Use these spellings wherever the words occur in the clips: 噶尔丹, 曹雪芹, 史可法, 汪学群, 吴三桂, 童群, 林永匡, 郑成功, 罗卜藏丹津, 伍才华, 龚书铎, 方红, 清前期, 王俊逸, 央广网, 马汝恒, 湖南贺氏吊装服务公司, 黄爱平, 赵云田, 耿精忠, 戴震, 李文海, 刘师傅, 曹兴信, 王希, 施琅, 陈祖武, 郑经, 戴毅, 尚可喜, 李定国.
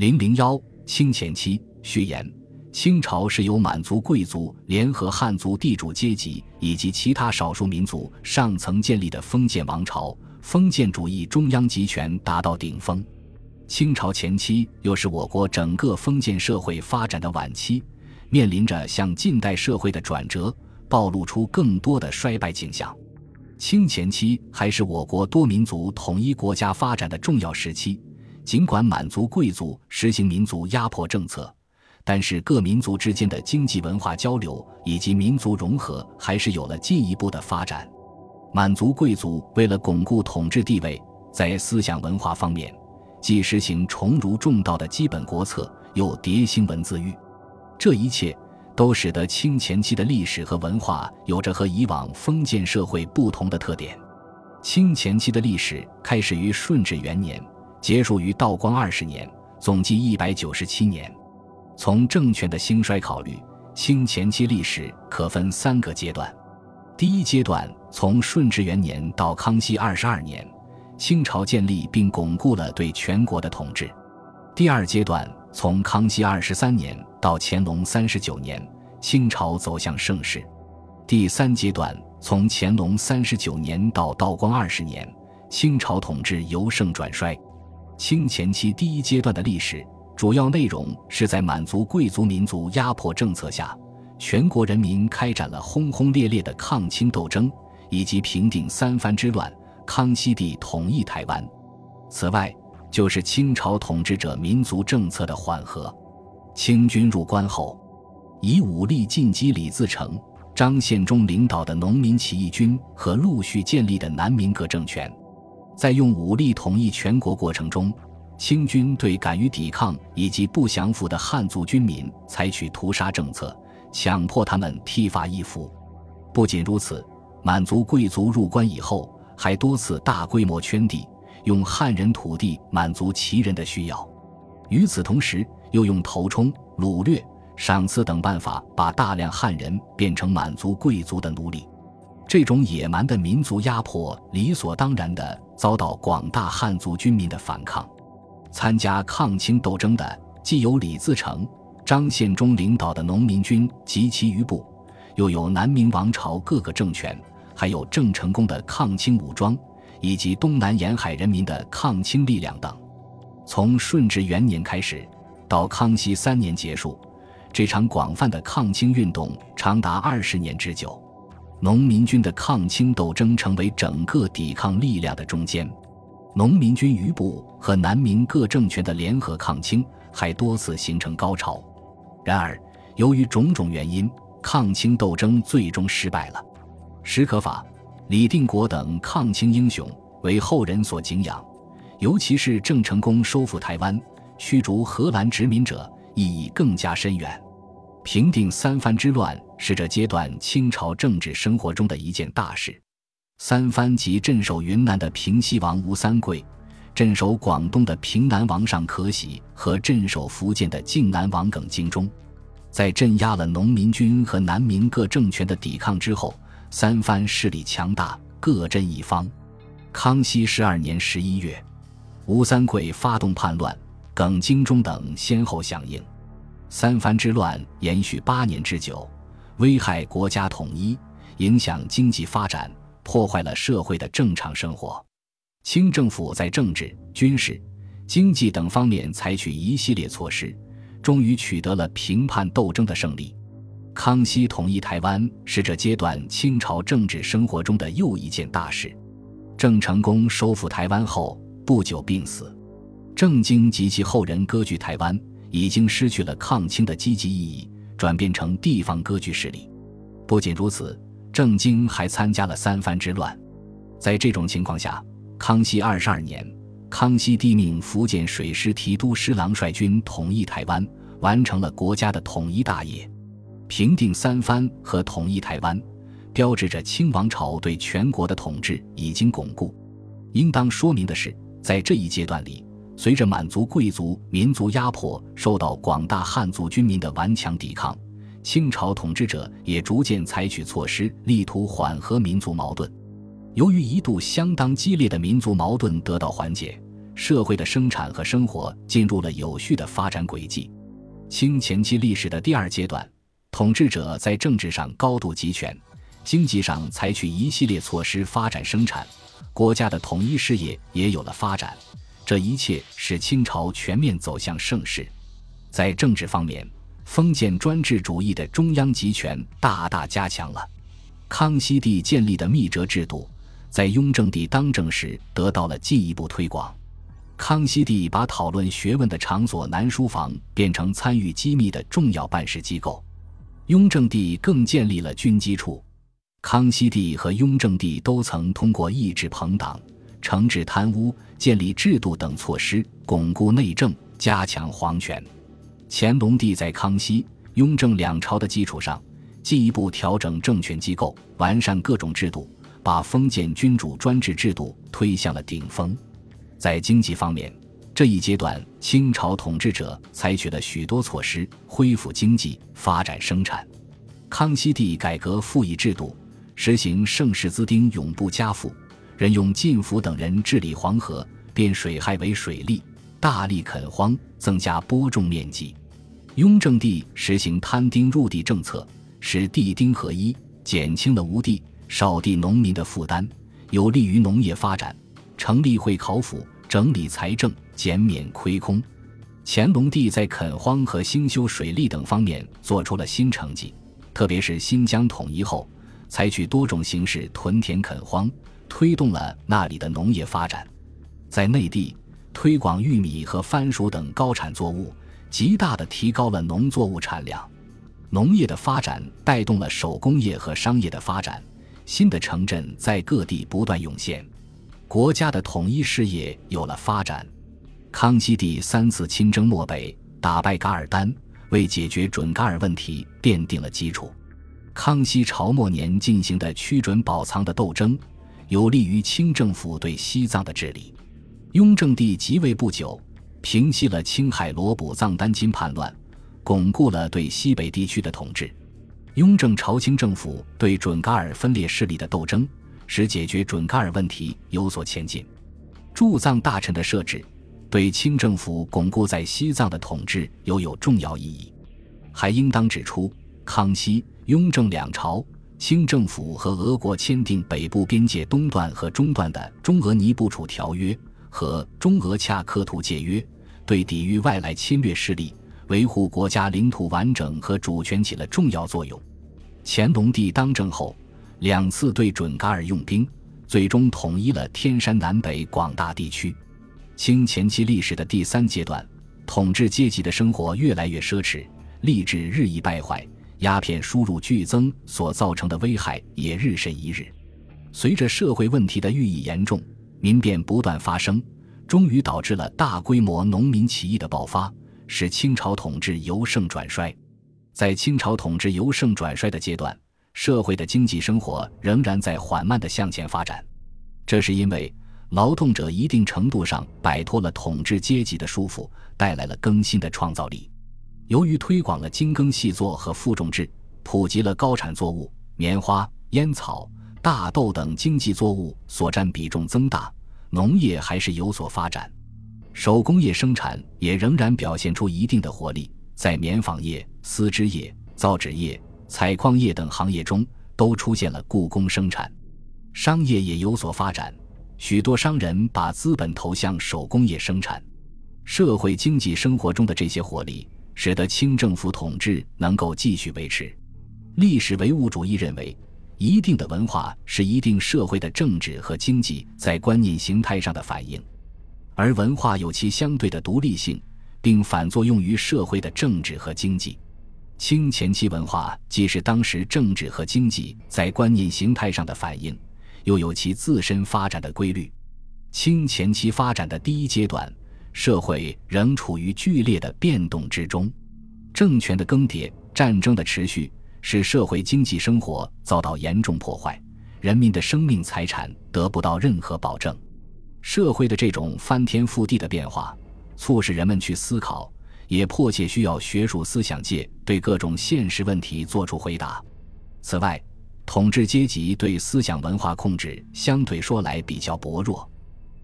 001清遣期序言。清朝是由满族贵族联合汉族地主阶级以及其他少数民族上层建立的封建王朝，封建主义中央集权达到顶峰。清朝前期又是我国整个封建社会发展的晚期，面临着向近代社会的转折，暴露出更多的衰败景象。清前期还是我国多民族统一国家发展的重要时期，尽管满族贵族实行民族压迫政策，但是各民族之间的经济文化交流以及民族融合还是有了进一步的发展。满族贵族为了巩固统治地位，在思想文化方面既实行崇儒重道的基本国策，又迭兴文字狱，这一切都使得清前期的历史和文化有着和以往封建社会不同的特点。清前期的历史开始于顺治元年，结束于道光20年，总计197年。从政权的兴衰考虑，清前期历史可分3个阶段。第一阶段，从顺治元年到康熙22年，清朝建立并巩固了对全国的统治。第二阶段，从康熙23年到乾隆39年，清朝走向盛世。第三阶段，从乾隆39年到道光20年，清朝统治由盛转衰。清前期第一阶段的历史主要内容是在满族贵族民族压迫政策下，全国人民开展了轰轰烈烈的抗清斗争，以及平定三藩之乱、康熙帝统一台湾。此外，就是清朝统治者民族政策的缓和。清军入关后，以武力进击李自成、张献忠领导的农民起义军和陆续建立的南明各政权，在用武力统一全国过程中，清军对敢于抵抗以及不降服的汉族军民采取屠杀政策，强迫他们剃发易服。不仅如此，满族贵族入关以后，还多次大规模圈地，用汉人土地满足其人的需要。与此同时，又用投充、掳掠、赏赐等办法把大量汉人变成满族贵族的奴隶。这种野蛮的民族压迫理所当然地遭到广大汉族军民的反抗。参加抗清斗争的既有李自成、张献忠领导的农民军及其余部，又有南明王朝各个政权，还有郑成功的抗清武装，以及东南沿海人民的抗清力量等。从顺治元年开始到康熙3年结束，这场广泛的抗清运动长达20年之久。农民军的抗清斗争成为整个抵抗力量的中坚。农民军余部和南明各政权的联合抗清还多次形成高潮。然而，由于种种原因，抗清斗争最终失败了。史可法、李定国等抗清英雄为后人所敬仰，尤其是郑成功收复台湾、驱逐荷兰殖民者，意义更加深远。平定三藩之乱是这阶段清朝政治生活中的一件大事。三藩即镇守云南的平西王吴三桂，镇守广东的平南王尚可喜和镇守福建的靖南王耿精忠。在镇压了农民军和南明各政权的抵抗之后，三藩势力强大，各镇一方。康熙12年11月，吴三桂发动叛乱，耿精忠等先后响应。三藩之乱延续8年之久，危害国家统一，影响经济发展，破坏了社会的正常生活。清政府在政治、军事、经济等方面采取一系列措施，终于取得了平叛斗争的胜利。康熙统一台湾是这阶段清朝政治生活中的又一件大事。郑成功收复台湾后不久病死，郑经及其后人割据台湾，已经失去了抗清的积极意义，转变成地方割据势力。不仅如此，郑经还参加了三藩之乱。在这种情况下，康熙22年，康熙帝命福建水师提督施琅率军统一台湾，完成了国家的统一大业。平定三藩和统一台湾，标志着清王朝对全国的统治已经巩固。应当说明的是，在这一阶段里，随着满族贵族民族压迫受到广大汉族军民的顽强抵抗，清朝统治者也逐渐采取措施，力图缓和民族矛盾。由于一度相当激烈的民族矛盾得到缓解，社会的生产和生活进入了有序的发展轨迹。清前期历史的第二阶段，统治者在政治上高度集权，经济上采取一系列措施发展生产，国家的统一事业也有了发展，这一切使清朝全面走向盛世。在政治方面，封建专制主义的中央集权大大加强了。康熙帝建立的密折制度在雍正帝当政时得到了进一步推广。康熙帝把讨论学问的场所南书房变成参与机密的重要办事机构。雍正帝更建立了军机处。康熙帝和雍正帝都曾通过抑制朋党、惩治贪污、建立制度等措施巩固内政，加强皇权。乾隆帝在康熙、雍正两朝的基础上进一步调整政权机构，完善各种制度，把封建君主专制制度推向了顶峰。在经济方面，这一阶段清朝统治者采取了许多措施恢复经济，发展生产。康熙帝改革赋役制度，实行盛世资丁永不加赋，任用进府等人治理黄河，变水害为水利，大力垦荒，增加播种面积。雍正帝实行摊丁入地政策，使地丁合一，减轻了无地、少地农民的负担，有利于农业发展，成立会考府，整理财政，减免亏空。乾隆帝在垦荒和兴修水利等方面做出了新成绩，特别是新疆统一后，采取多种形式屯田垦荒，推动了那里的农业发展。在内地，推广玉米和番薯等高产作物，极大地提高了农作物产量。农业的发展带动了手工业和商业的发展，新的城镇在各地不断涌现，国家的统一事业有了发展。康熙帝三次亲征漠北，打败噶尔丹，为解决准噶尔问题奠定了基础。康熙朝末年进行的驱准保藏的斗争，有利于清政府对西藏的治理。雍正帝即位不久，平息了青海罗卜藏丹津叛乱，巩固了对西北地区的统治。雍正朝清政府对准噶尔分裂势力的斗争，使解决准噶尔问题有所前进。驻藏大臣的设置对清政府巩固在西藏的统治有重要意义。还应当指出，康熙、雍正两朝清政府和俄国签订北部边界东段和中段的中俄尼布楚条约和中俄恰克图界约，对抵御外来侵略势力、维护国家领土完整和主权起了重要作用。乾隆帝当政后两次对准噶尔用兵，最终统一了天山南北广大地区。清前期历史的第三阶段，统治阶级的生活越来越奢侈，吏治日益败坏，鸦片输入剧增所造成的危害也日深一日。随着社会问题的日益严重，民变不断发生，终于导致了大规模农民起义的爆发，使清朝统治由盛转衰。在清朝统治由盛转衰的阶段，社会的经济生活仍然在缓慢地向前发展，这是因为劳动者一定程度上摆脱了统治阶级的束缚，带来了更新的创造力。由于推广了精耕细作和负种制，普及了高产作物，棉花、烟草、大豆等经济作物所占比重增大，农业还是有所发展。手工业生产也仍然表现出一定的活力，在棉纺业、丝织业、造纸业、采矿业等行业中都出现了雇工生产。商业也有所发展，许多商人把资本投向手工业生产。社会经济生活中的这些活力使得清政府统治能够继续维持。历史唯物主义认为，一定的文化是一定社会的政治和经济在观念形态上的反应，而文化有其相对的独立性，并反作用于社会的政治和经济。清前期文化既是当时政治和经济在观念形态上的反应，又有其自身发展的规律。清前期发展的第一阶段，社会仍处于剧烈的变动之中，政权的更迭、战争的持续使社会经济生活遭到严重破坏，人民的生命财产得不到任何保证。社会的这种翻天覆地的变化促使人们去思考，也迫切需要学术思想界对各种现实问题做出回答。此外，统治阶级对思想文化控制相对说来比较薄弱，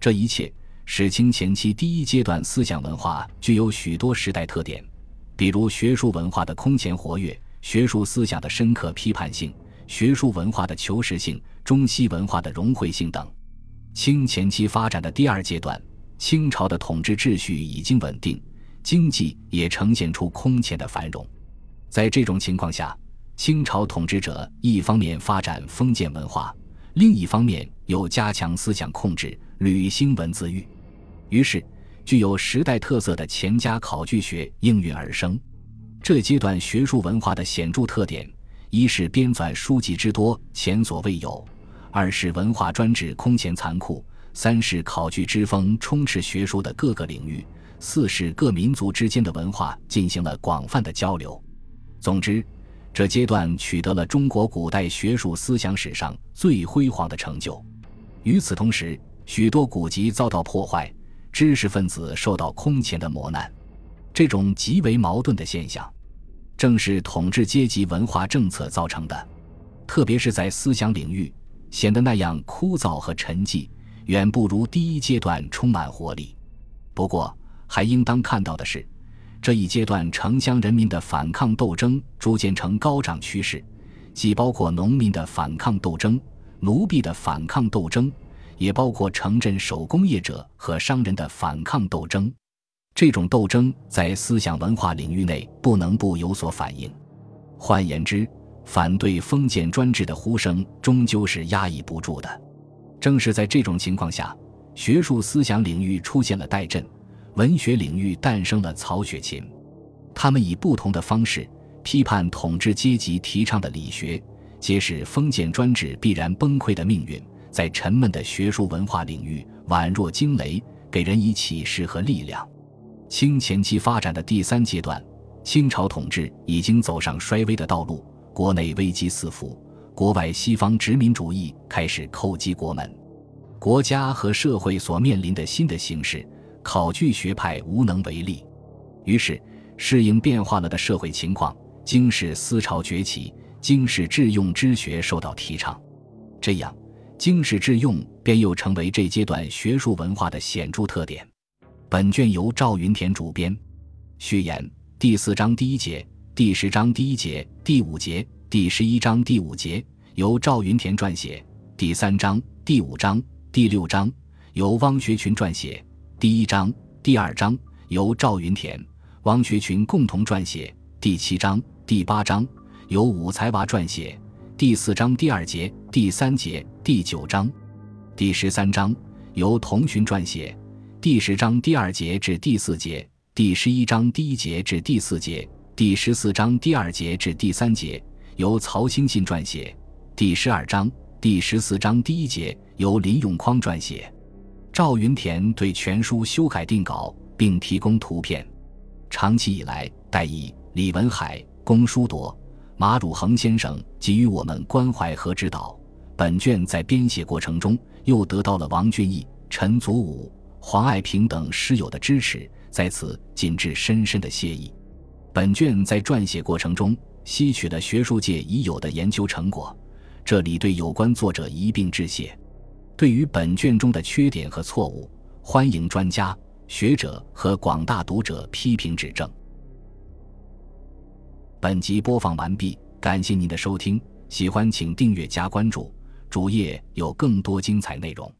这一切史清前期第一阶段思想文化具有许多时代特点，比如学术文化的空前活跃，学术思想的深刻批判性，学术文化的求实性，中西文化的融汇性等。清前期发展的第二阶段，清朝的统治秩序已经稳定，经济也呈现出空前的繁荣。在这种情况下，清朝统治者一方面发展封建文化，另一方面又加强思想控制，履行文字狱。于是具有时代特色的钱家考据学应运而生。这阶段学术文化的显著特点，一是编纂书籍之多，前所未有；二是文化专制空前残酷；三是考据之风充斥学术的各个领域；四是各民族之间的文化进行了广泛的交流。总之，这阶段取得了中国古代学术思想史上最辉煌的成就。与此同时，许多古籍遭到破坏，知识分子受到空前的磨难。这种极为矛盾的现象，正是统治阶级文化政策造成的，特别是在思想领域，显得那样枯燥和沉寂，远不如第一阶段充满活力。不过，还应当看到的是，这一阶段城乡人民的反抗斗争逐渐呈高涨趋势，既包括农民的反抗斗争、奴婢的反抗斗争，也包括城镇手工业者和商人的反抗斗争。这种斗争在思想文化领域内不能不有所反映。换言之，反对封建专制的呼声终究是压抑不住的。正是在这种情况下，学术思想领域出现了戴震，文学领域诞生了曹雪芹，他们以不同的方式批判统治阶级提倡的理学，揭示封建专制必然崩溃的命运，在沉闷的学术文化领域宛若惊雷，给人以启示和力量。清前期发展的第三阶段，清朝统治已经走上衰微的道路，国内危机四伏，国外西方殖民主义开始叩击国门，国家和社会所面临的新的形势，考据学派无能为力。于是适应变化了的社会情况，经世思潮崛起，经世致用之学受到提倡。这样，经世致用便又成为这阶段学术文化的显著特点。本卷由赵云田主编。序言：第四章第一节，第十章第一节，第五节，第十一章第五节由赵云田撰写，第三章、第五章、第六章由汪学群撰写，第一章、第二章由赵云田、汪学群共同撰写，第七章、第八章由伍才华撰写，第四章第二节、第三节、第九章，第13章由童群撰写，第10章第二节至第四节，第11章第一节至第四节，第14章第二节至第三节由曹兴信撰写，第12章、第14章第一节由林永匡撰写。赵云田对全书修改定稿，并提供图片。长期以来，戴毅、李文海、龚书铎、马汝恒先生给予我们关怀和指导。本卷在编写过程中，又得到了王俊逸、陈祖武、黄爱平等师友的支持，在此谨致深深的谢意。本卷在撰写过程中，吸取了学术界已有的研究成果，这里对有关作者一并致谢。对于本卷中的缺点和错误，欢迎专家、学者和广大读者批评指正。本集播放完毕，感谢您的收听，喜欢请订阅加关注，主页有更多精彩内容。